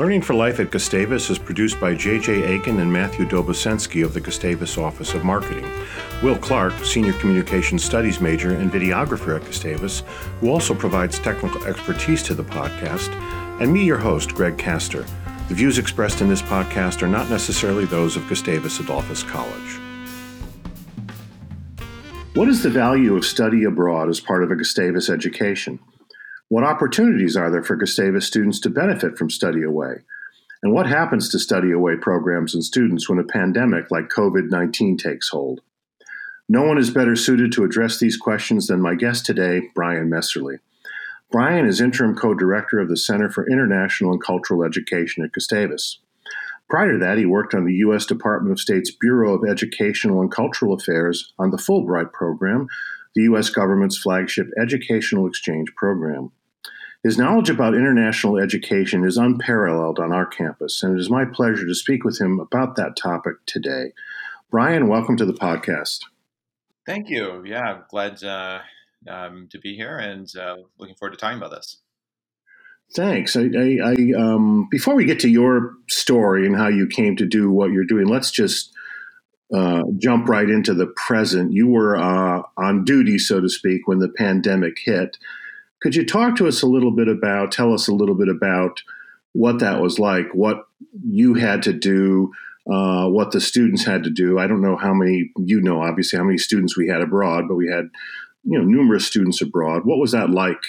Learning for Life at Gustavus is produced by J.J. Aiken and Matthew Dobosensky of the Gustavus Office of Marketing. Will Clark, Senior Communications Studies major and videographer at Gustavus, who also provides technical expertise to the podcast, and me, your host, Greg Kastor. The views expressed in this podcast are not necessarily those of Gustavus Adolphus College. What is the value of study abroad as part of a Gustavus education? What opportunities are there for Gustavus students to benefit from study away? And what happens to study away programs and students when a pandemic like COVID-19 takes hold? No one is better suited to address these questions than my guest today, Brian Messerly. Brian is interim co-director of the Center for International and Cultural Education at Gustavus. Prior to that, he worked on the U.S. Department of State's Bureau of Educational and Cultural Affairs on the Fulbright Program, the U.S. government's flagship educational exchange program. His knowledge about international education is unparalleled on our campus, and it is my pleasure to speak with him about that topic today. Brian, welcome to the podcast. Thank you. Yeah, I'm glad to be here and looking forward to talking about this. Thanks. I before we get to your story and how you came to do what you're doing, let's just jump right into the present. You were on duty, so to speak, when the pandemic hit. Could you talk to us a little bit about, tell us a little bit about what that was like, what you had to do, what the students had to do? I don't know how many, you know, obviously how many students we had abroad, but we had, you know, numerous students abroad. What was that like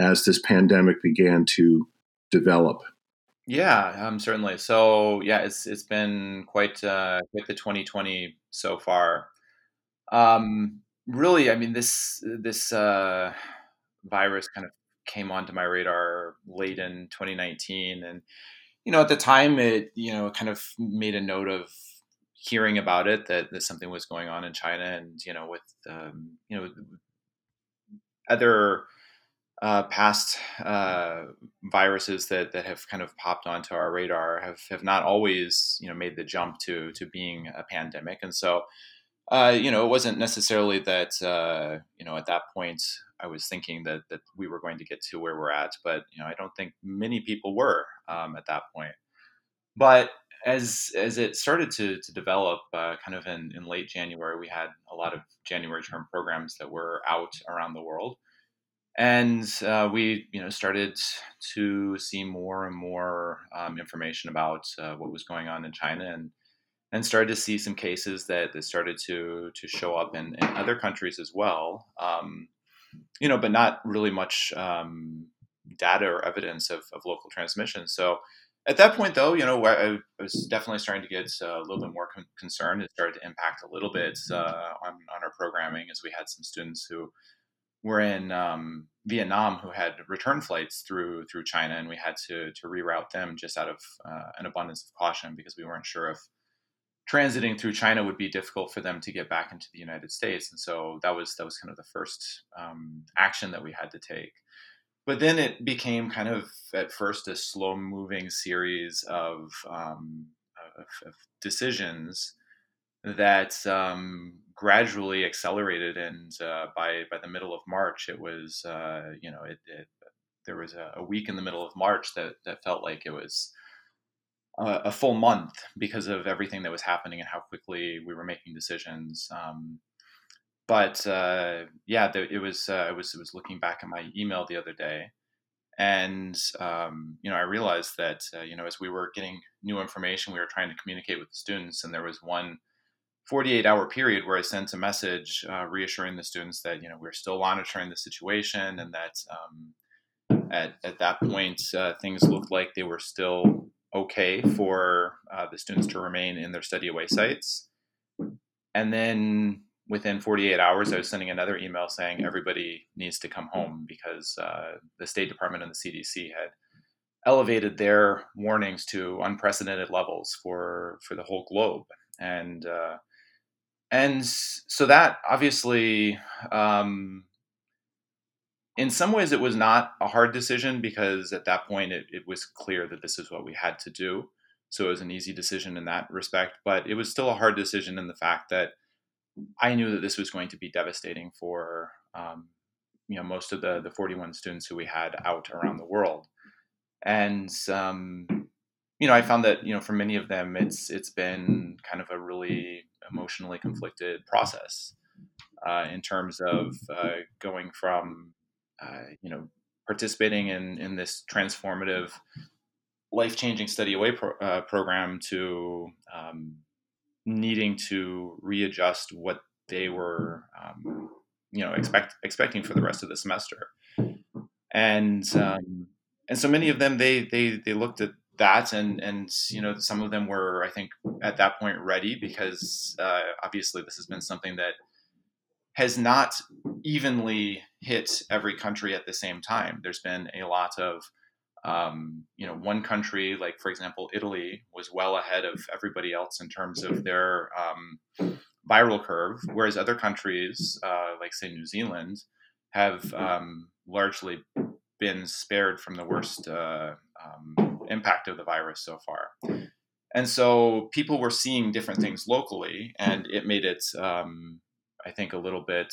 as this pandemic began to develop? Yeah, certainly. So yeah, it's been quite the 2020 so far. Really, I mean, this virus kind of came onto my radar late in 2019. And, you know, at the time it, you know, kind of made a note of hearing about it, that something was going on in China and, you know, with, you know, other past viruses that have kind of popped onto our radar have not always, you know, made the jump to being a pandemic. And so, you know, it wasn't necessarily that, you know, at that point, I was thinking that we were going to get to where we're at, but, you know, I don't think many people were at that point. But as it started to develop kind of in late January, we had a lot of January term programs that were out around the world. And we, you know, started to see more and more information about what was going on in China and started to see some cases that started to show up in other countries as well. You know, but not really much data or evidence of local transmission. So at that point, though, you know, I was definitely starting to get a little bit more concerned. It started to impact a little bit on our programming, as we had some students who were in Vietnam who had return flights through China, and we had to reroute them just out of an abundance of caution, because we weren't sure if transiting through China would be difficult for them to get back into the United States. And so that was kind of the first action that we had to take. But then it became kind of at first a slow moving series of decisions that gradually accelerated. And by the middle of March, it was, you know, there was a week in the middle of March that felt like it was a full month because of everything that was happening and how quickly we were making decisions. It was looking back at my email the other day, and you know, I realized that you know, as we were getting new information, we were trying to communicate with the students, and there was one 48-hour period where I sent a message reassuring the students that, you know, we're still monitoring the situation, and that at that point things looked like they were still okay for the students to remain in their study away sites. And then within 48 hours, I was sending another email saying everybody needs to come home, because the State Department and the CDC had elevated their warnings to unprecedented levels for the whole globe. And so that obviously, in some ways, it was not a hard decision, because at that point, it was clear that this is what we had to do. So it was an easy decision in that respect, but it was still a hard decision in the fact that I knew that this was going to be devastating for, you know, most of the 41 students who we had out around the world. And you know, I found that, you know, for many of them, it's been kind of a really emotionally conflicted process in terms of going from, you know, participating in this transformative, life-changing study away program to needing to readjust what they were, you know, expecting for the rest of the semester. And so many of them, they looked at that, and you know, some of them were, I think, at that point ready, because obviously this has been something that has not evenly hit every country at the same time. There's been a lot of, you know, one country, like for example, Italy, was well ahead of everybody else in terms of their viral curve, whereas other countries, like say New Zealand, have largely been spared from the worst impact of the virus so far. And so people were seeing different things locally, and it made it, I think, a little bit,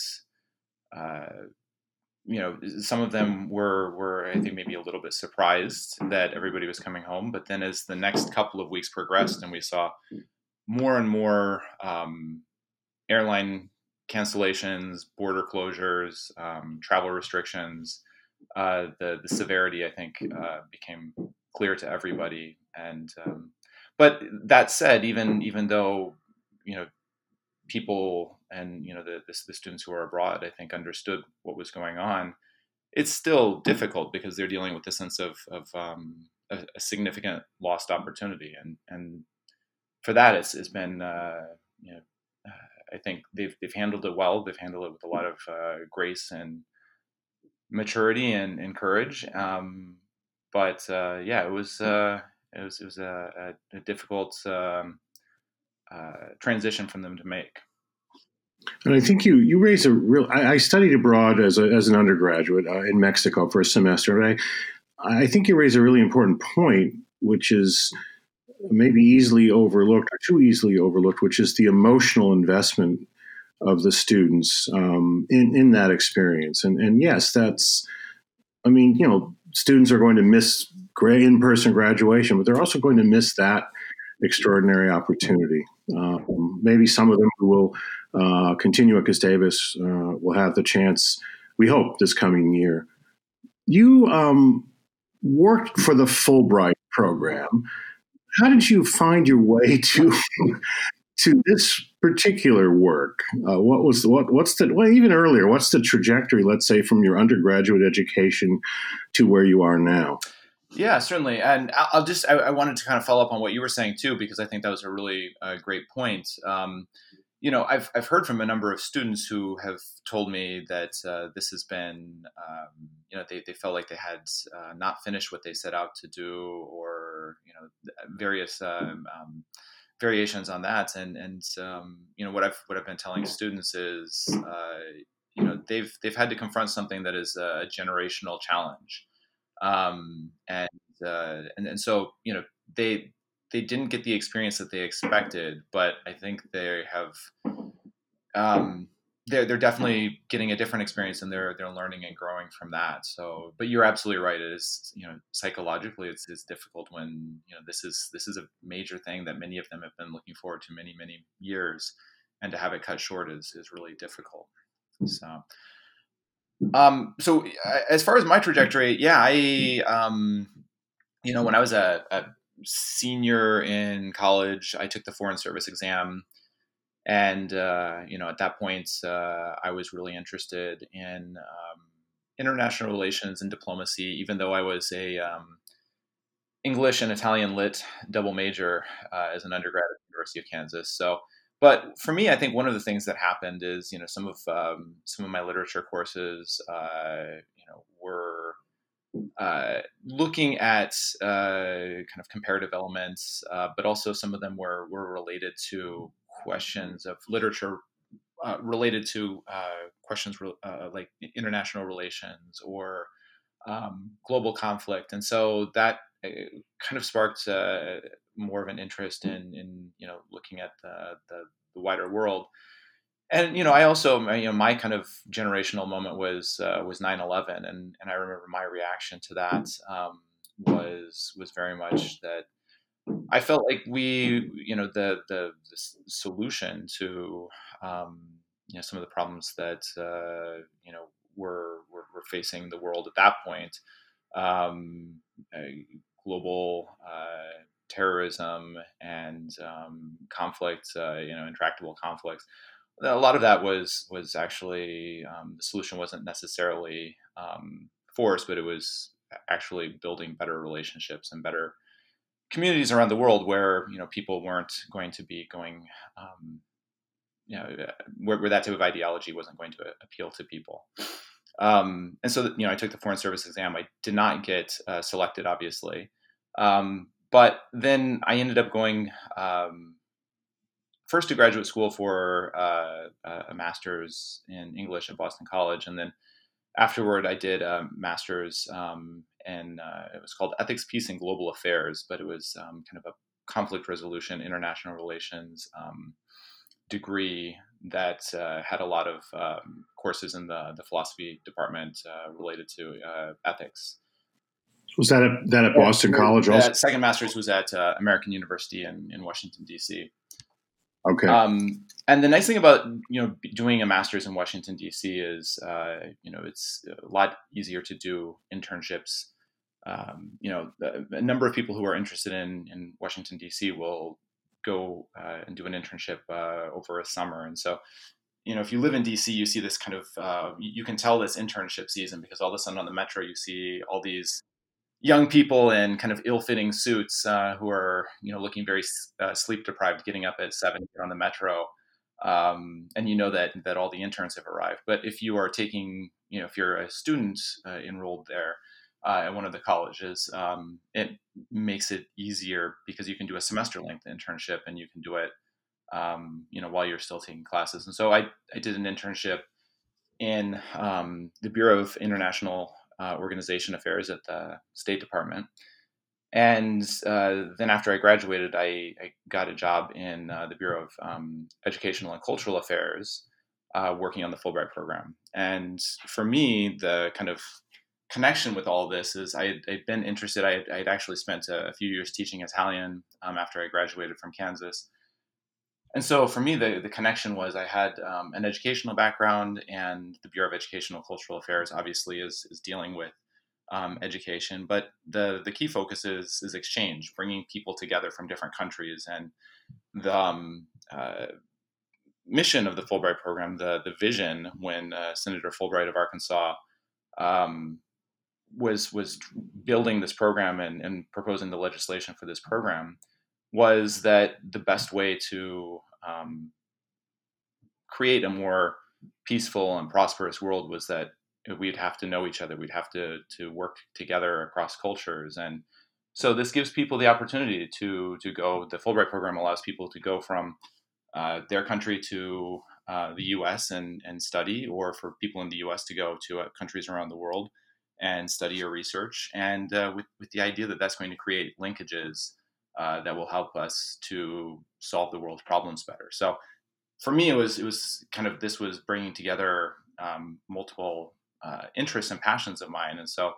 you know, some of them were, I think, maybe a little bit surprised that everybody was coming home. But then as the next couple of weeks progressed and we saw more and more airline cancellations, border closures, travel restrictions, the severity, I think, became clear to everybody. And but that said, even though, you know, people and, you know, the students who are abroad, I think, understood what was going on, it's still difficult because they're dealing with the sense of a significant lost opportunity. And for that, it's been, you know, I think they've handled it well. They've handled it with a lot of grace and maturity and courage. But yeah, it was a difficult transition from them to make. And I think you raise a real. I studied abroad as an undergraduate in Mexico for a semester, and I think you raise a really important point, which is maybe easily overlooked or too easily overlooked, which is the emotional investment of the students in that experience. And yes, that's. I mean, you know, students are going to miss in-person graduation, but they're also going to miss that extraordinary opportunity. Maybe some of them who will continue at Gustavus will have the chance, we hope, this coming year. You worked for the Fulbright program. How did you find your way to this particular work? What's the trajectory, let's say, from your undergraduate education to where you are now? Yeah, certainly. And I wanted to kind of follow up on what you were saying too, because I think that was a really great point. You know, I've heard from a number of students who have told me that this has been, you know, they felt like they had not finished what they set out to do, or, you know, various variations on that. And you know, what I've been telling students is, you know, they've had to confront something that is a generational challenge. And so, you know, they didn't get the experience that they expected, but I think they have, they're definitely getting a different experience, and they're learning and growing from that. So, but you're absolutely right. It is, you know, psychologically it's difficult when, you know, this is a major thing that many of them have been looking forward to many, many years, and to have it cut short is really difficult. So. So as far as my trajectory, yeah, I, you know, when I was a senior in college, I took the foreign service exam, and, you know, at that point, I was really interested in, international relations and diplomacy, even though I was a, English and Italian lit double major, as an undergrad at the University of Kansas. But for me, I think one of the things that happened is, you know, some of my literature courses, you know, were looking at kind of comparative elements, but also some of them were related to questions of literature, related to questions like international relations or global conflict, and so that kind of sparked more of an interest in you know, looking at the wider world. And you know, I also, you know, my kind of generational moment was 9/11, and I remember my reaction to that was very much that I felt like we, the solution to, some of the problems that, were facing the world at that point, global terrorism and conflict, intractable conflicts. A lot of that was actually the solution wasn't necessarily force, but it was actually building better relationships and better communities around the world where, people weren't going to be going, where that type of ideology wasn't going to appeal to people. And so, I took the Foreign Service exam. I did not get selected, obviously. But then I ended up going first to graduate school for a master's in English at Boston College. And then afterward, I did a master's in it was called Ethics, Peace, and Global Affairs, but it was kind of a conflict resolution, international relations degree that had a lot of courses in the philosophy department related to ethics. Was that at Boston College also? That second master's was at American University in Washington, D.C. Okay. And the nice thing about, doing a master's in Washington, D.C. is, it's a lot easier to do internships. A number of people who are interested in Washington, D.C. will go and do an internship over a summer. And so, if you live in D.C., you see this kind of, you can tell this internship season because all of a sudden on the metro, you see all these young people in kind of ill-fitting suits who are, looking very sleep-deprived, getting up at 7 on the metro. And that all the interns have arrived. But if you are taking, if you're a student enrolled there at one of the colleges, it makes it easier because you can do a semester-length internship and you can do it, while you're still taking classes. And so I did an internship in the Bureau of International Organization Affairs at the State Department. And then after I graduated, I got a job in the Bureau of Educational and Cultural Affairs working on the Fulbright Program. And for me, the kind of connection with all of this is I'd been interested. I had actually spent a few years teaching Italian after I graduated from Kansas. And so for me, the connection was I had an educational background, and the Bureau of Educational Cultural Affairs obviously is dealing with education, but the key focus is exchange, bringing people together from different countries. And the mission of the Fulbright program, the vision when Senator Fulbright of Arkansas was building this program and proposing the legislation for this program, was that the best way to create a more peaceful and prosperous world was that we'd have to know each other. We'd have to work together across cultures. And so this gives people the opportunity to go. The Fulbright program allows people to go from their country to the U.S. and study, or for people in the U.S. to go to countries around the world and study or research. And with the idea that that's going to create linkages that will help us to solve the world's problems better. So for me, it was kind of, this was bringing together multiple interests and passions of mine. And so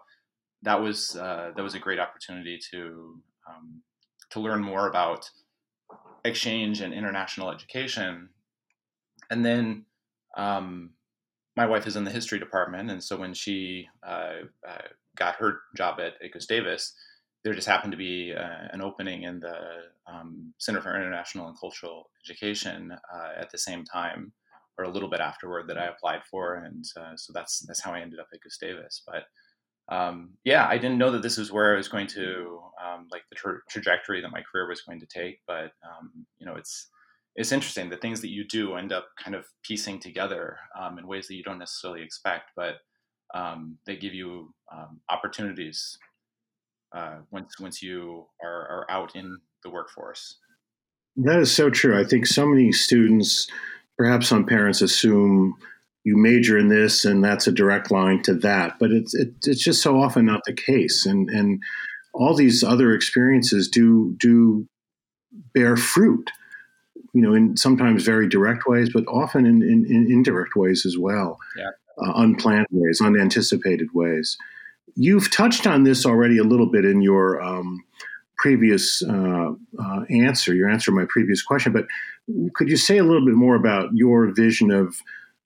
that was a great opportunity to learn more about exchange and international education. And then my wife is in the history department. And so when she got her job at Gustavus, there just happened to be an opening in the Center for International and Cultural Education at the same time, or a little bit afterward, that I applied for, and so that's how I ended up at Gustavus. But I didn't know that this was where I was going to the trajectory that my career was going to take. But it's interesting, the things that you do end up kind of piecing together in ways that you don't necessarily expect, but they give you opportunities. Once you are out in the workforce. That is so true. I think so many students, perhaps some parents, assume you major in this and that's a direct line to that, but it's just so often not the case. And all these other experiences do bear fruit, in sometimes very direct ways, but often in indirect ways as well, unplanned ways, unanticipated ways. You've touched on this already a little bit in your previous answer, your answer to my previous question, but could you say a little bit more about your vision of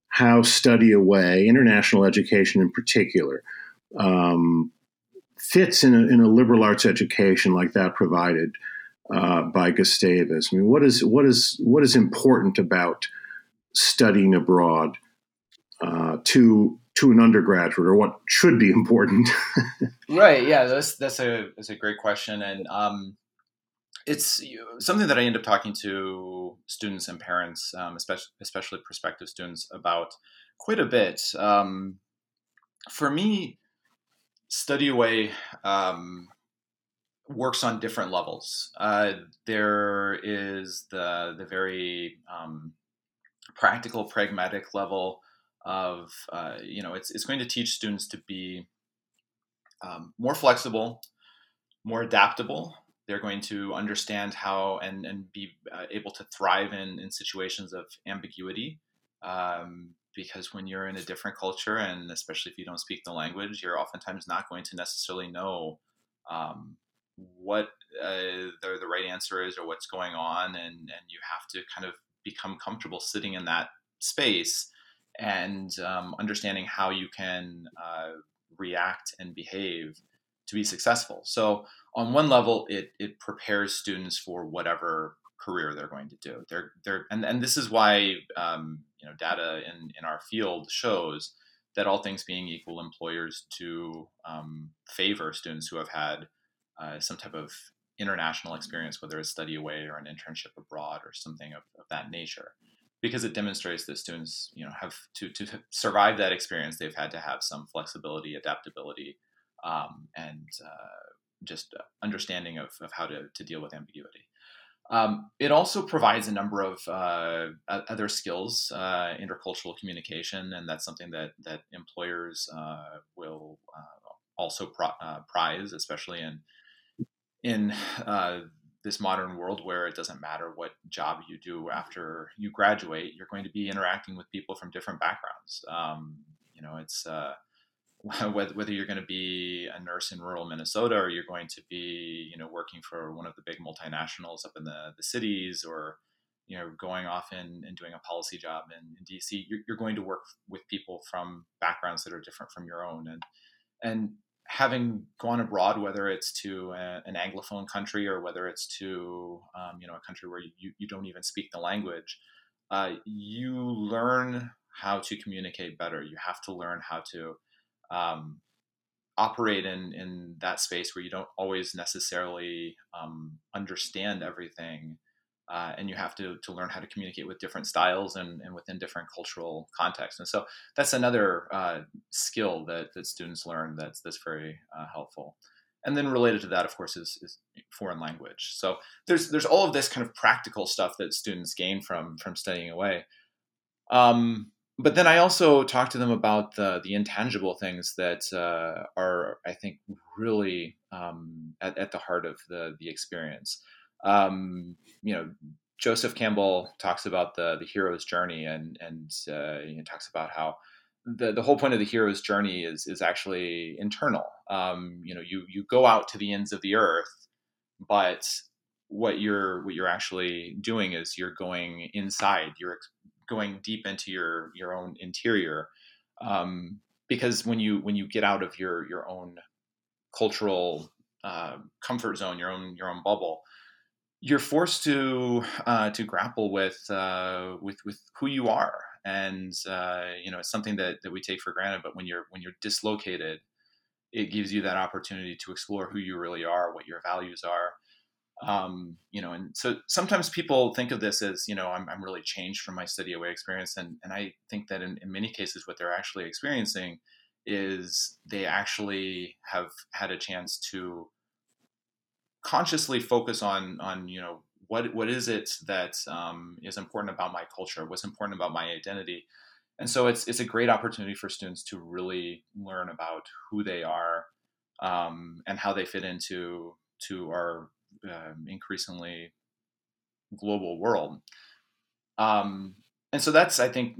how study away, international education in particular, fits in a liberal arts education like that provided by Gustavus? I mean, what is important about studying abroad to an undergraduate, or what should be important? Right. Yeah, that's a great question. And it's something that I end up talking to students and parents, especially prospective students, about quite a bit. For me, study away works on different levels. There is the very practical, pragmatic level of, it's going to teach students to be more flexible, more adaptable. They're going to understand how and be able to thrive in situations of ambiguity, because when you're in a different culture, and especially if you don't speak the language, you're oftentimes not going to necessarily know what the right answer is or what's going on, and you have to kind of become comfortable sitting in that space and understanding how you can react and behave to be successful. So on one level, it prepares students for whatever career they're going to do. And this is why data in our field shows that, all things being equal, employers do favor students who have had some type of international experience, whether it's study away or an internship abroad or something of that nature, because it demonstrates that students have to survive that experience. They've had to have some flexibility, adaptability, just understanding of how to deal with ambiguity. It also provides a number of other skills, intercultural communication, and that's something that employers will also prize, especially in this modern world where it doesn't matter what job you do after you graduate, you're going to be interacting with people from different backgrounds. It's... whether you're going to be a nurse in rural Minnesota, or you're going to be, working for one of the big multinationals up in the cities, or, going off and doing a policy job in DC, you're going to work with people from backgrounds that are different from your own. And having gone abroad, whether it's to an Anglophone country or whether it's to, a country where you don't even speak the language, you learn how to communicate better. You have to learn how to operate in that space where you don't always necessarily understand everything, and you have to learn how to communicate with different styles and within different cultural contexts. And so that's another skill that students learn that's very helpful. And then related to that, of course, is foreign language. So there's all of this kind of practical stuff that students gain from studying away. But then I also talk to them about the intangible things that are, I think, really at the heart of the experience. Joseph Campbell talks about the hero's journey, and he talks about how the whole point of the hero's journey is actually internal. You go out to the ends of the earth, but what you're actually doing is you're going inside. You're going deep into your own interior, because when you get out of your own cultural comfort zone, your own bubble, you're forced to grapple with who you are, and it's something that we take for granted. But when you're dislocated, it gives you that opportunity to explore who you really are, what your values are. And so sometimes people think of this as, I'm really changed from my study away experience. And I think that in many cases, what they're actually experiencing is they actually have had a chance to consciously focus on, what is it that, is important about my culture, what's important about my identity. And so it's a great opportunity for students to really learn about who they are, and how they fit into our increasingly global world, and so that's, I think,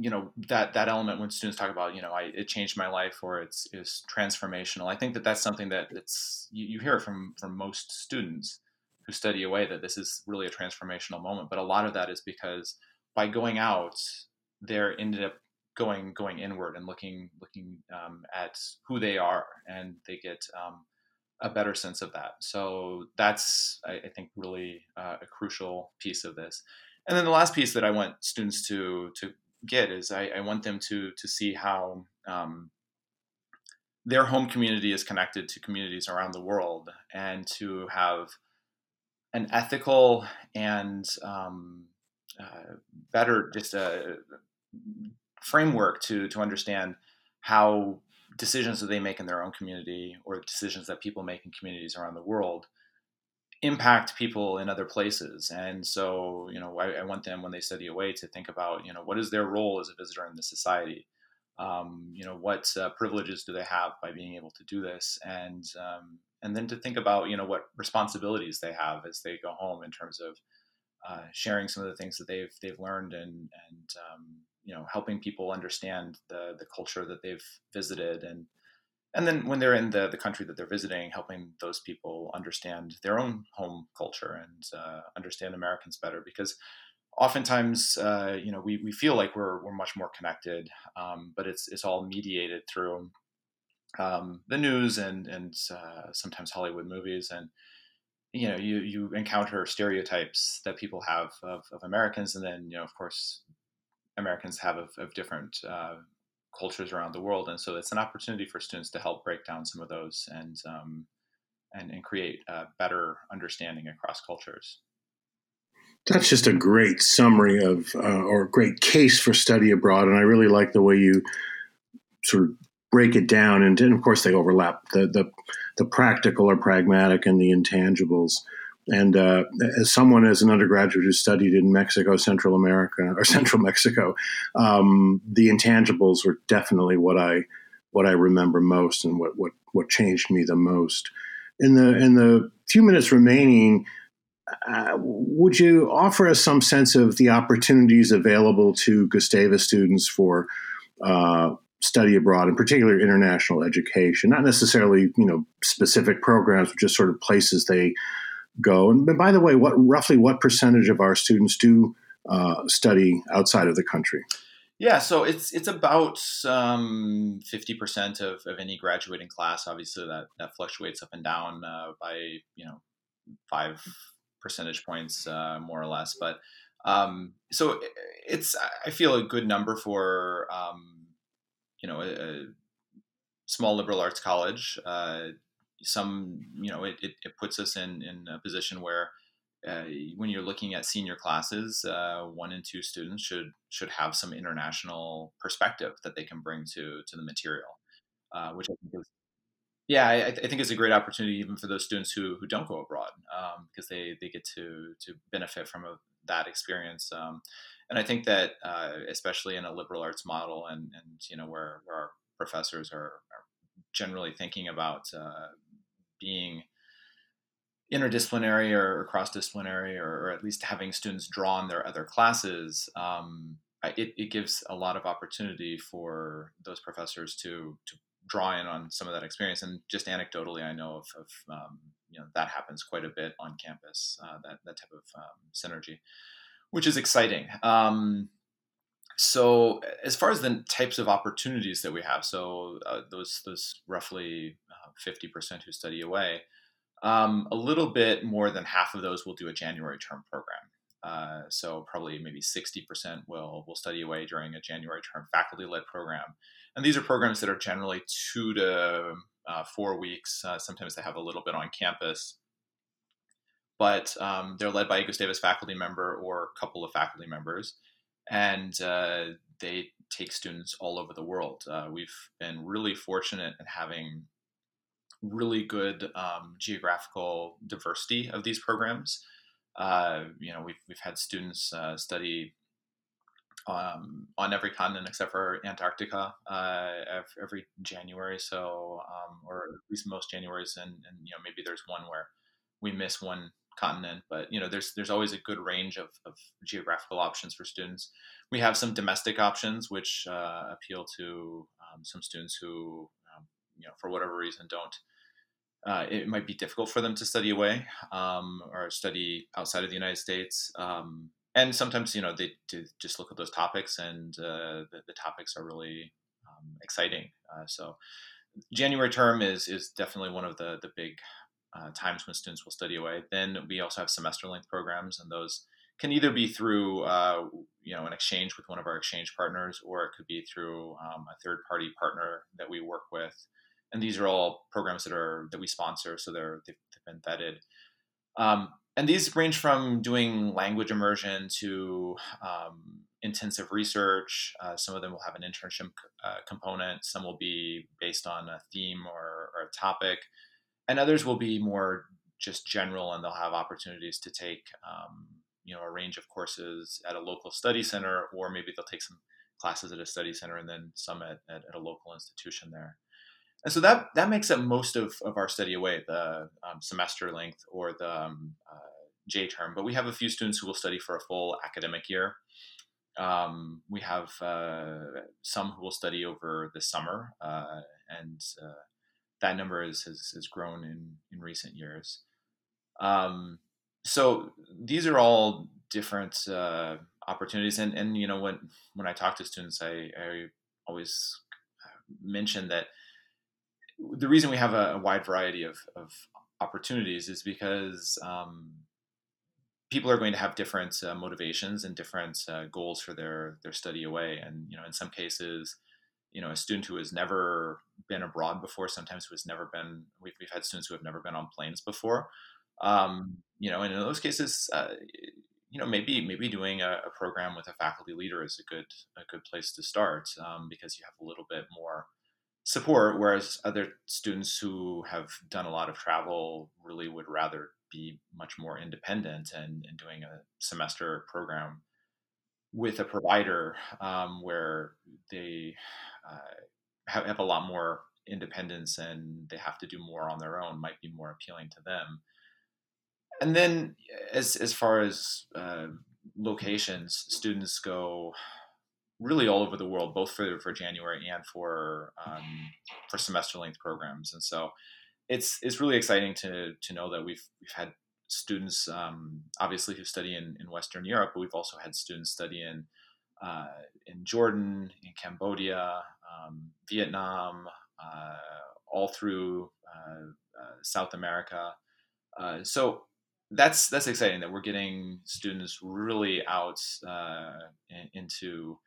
that element when students talk about it changed my life, or it's transformational. I think that's something that's you hear from most students, who study away that this is really a transformational moment. But a lot of that is because by going out, they're ended up going inward and looking at who they are, and they get a better sense of that. So that's, I think, really a crucial piece of this. And then the last piece that I want students to get is I want them to see how their home community is connected to communities around the world, and to have an ethical and better just a framework to understand how decisions that they make in their own community, or decisions that people make in communities around the world, impact people in other places. And so, I want them, when they study away, to think about, what is their role as a visitor in the society? What privileges do they have by being able to do this? And then to think about, what responsibilities they have as they go home in terms of sharing some of the things that they've learned and helping people understand the culture that they've visited. And then when they're in the country that they're visiting, helping those people understand their own home culture and understand Americans better, because oftentimes, we feel like we're much more connected, but it's all mediated through the news and sometimes Hollywood movies, and you encounter stereotypes that people have of Americans, and then of course Americans have of different cultures around the world, and so it's an opportunity for students to help break down some of those and create a better understanding across cultures. That's just a great summary of, or great case for study abroad. And I really like the way you sort of break it down. And of course they overlap, the practical or pragmatic and the intangibles. And as an undergraduate who studied in Central Mexico, the intangibles were definitely what I remember most, and what changed me the most. In the few minutes remaining, would you offer us some sense of the opportunities available to Gustavus students for study abroad, in particular international education? Not necessarily, specific programs, but just sort of places they go. And by the way, roughly what percentage of our students do study outside of the country? Yeah, so it's about 50% of any graduating class. Obviously, that fluctuates up and down by 5 percentage points, more or less. But so it's, I feel, a good number for a small liberal arts college. It puts us in a position where when you're looking at senior classes, 1 and 2 students should have some international perspective that they can bring to the material, which I think is, I think it's a great opportunity even for those students who don't go abroad, because they get to benefit from that experience. And I think that especially in a liberal arts model, and where our professors are generally thinking about being interdisciplinary or cross-disciplinary, or at least having students draw on their other classes, it gives a lot of opportunity for those professors to draw in on some of that experience. And just anecdotally, I know of that happens quite a bit on campus, that type of synergy, which is exciting. So as far as the types of opportunities that we have, so those roughly 50% who study away, a little bit more than half of those will do a January term program. So probably maybe 60% will study away during a January term faculty-led program. And these are programs that are generally 2 to 4 weeks. Sometimes they have a little bit on campus, but they're led by a Gustavus faculty member or a couple of faculty members. And they take students all over the world. We've been really fortunate in having really good geographical diversity of these programs. We've had students study on every continent except for Antarctica every January, so or at least most Januaries, and maybe there's one where we miss one continent, but there's always a good range of geographical options for students. We have some domestic options which appeal to some students who for whatever reason don't it might be difficult for them to study away or study outside of the United States. And sometimes, you know, they just look at those topics, and the topics are really exciting. So January term is definitely one of the big times when students will study away. Then we also have semester length programs, and those can either be through, you know, an exchange with one of our exchange partners, or it could be through a third party partner that we work with. And these are all programs that we sponsor, so they've been vetted. And these range from doing language immersion to intensive research. Some of them will have an internship component. Some will be based on a theme or a topic, and others will be more just general, and they'll have opportunities to take you know, a range of courses at a local study center, or maybe they'll take some classes at a study center and then some at a local institution there. And so that makes up most of our study away, the semester length or the J term. But we have a few students who will study for a full academic year. We have some who will study over the summer, and that number has grown in recent years. So these are all different opportunities. And you know, when I talk to students, I always mention that the reason we have a wide variety of opportunities is because people are going to have different motivations and different goals for their study away. And, you know, in some cases, you know, a student who has never been abroad before, sometimes who has never been, we've had students who have never been on planes before. You know, and in those cases, you know, maybe doing a program with a faculty leader is a good place to start, because you have a little bit more support. Whereas other students who have done a lot of travel really would rather be much more independent, and doing a semester program with a provider, where they have a lot more independence and they have to do more on their own, might be more appealing to them. And then as far as locations, students go really all over the world, both for January and for semester length programs. And so it's really exciting to know that we've had students, obviously, who study in Western Europe, but we've also had students study in Jordan, in Cambodia, Vietnam, all through South America. So that's exciting that we're getting students really out into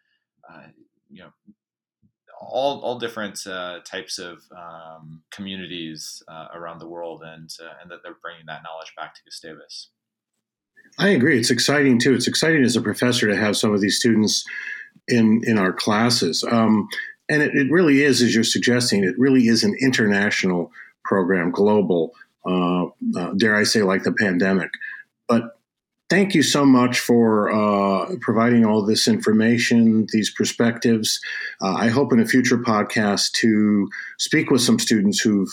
you know, all different types of communities around the world, and that they're bringing that knowledge back to Gustavus. I agree. It's exciting too. It's exciting as a professor to have some of these students in our classes, and it really is, as you're suggesting, it really is an international program, global. Dare I say, like the pandemic. But thank you so much for providing all this information, these perspectives. I hope in a future podcast to speak with some students who've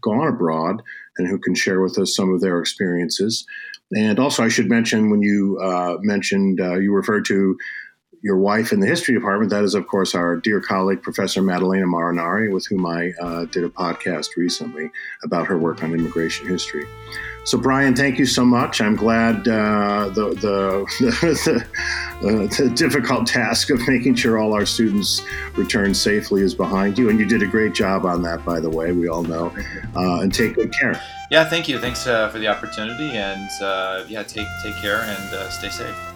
gone abroad and who can share with us some of their experiences. And also, I should mention, when you mentioned, you referred to your wife in the history department, that is, of course, our dear colleague, Professor Madalena Marinari, with whom I did a podcast recently about her work on immigration history. So, Brian, thank you so much. I'm glad the difficult task of making sure all our students return safely is behind you. And you did a great job on that, by the way, we all know. And take good care. Yeah, thank you. Thanks for the opportunity. And yeah, take care and stay safe.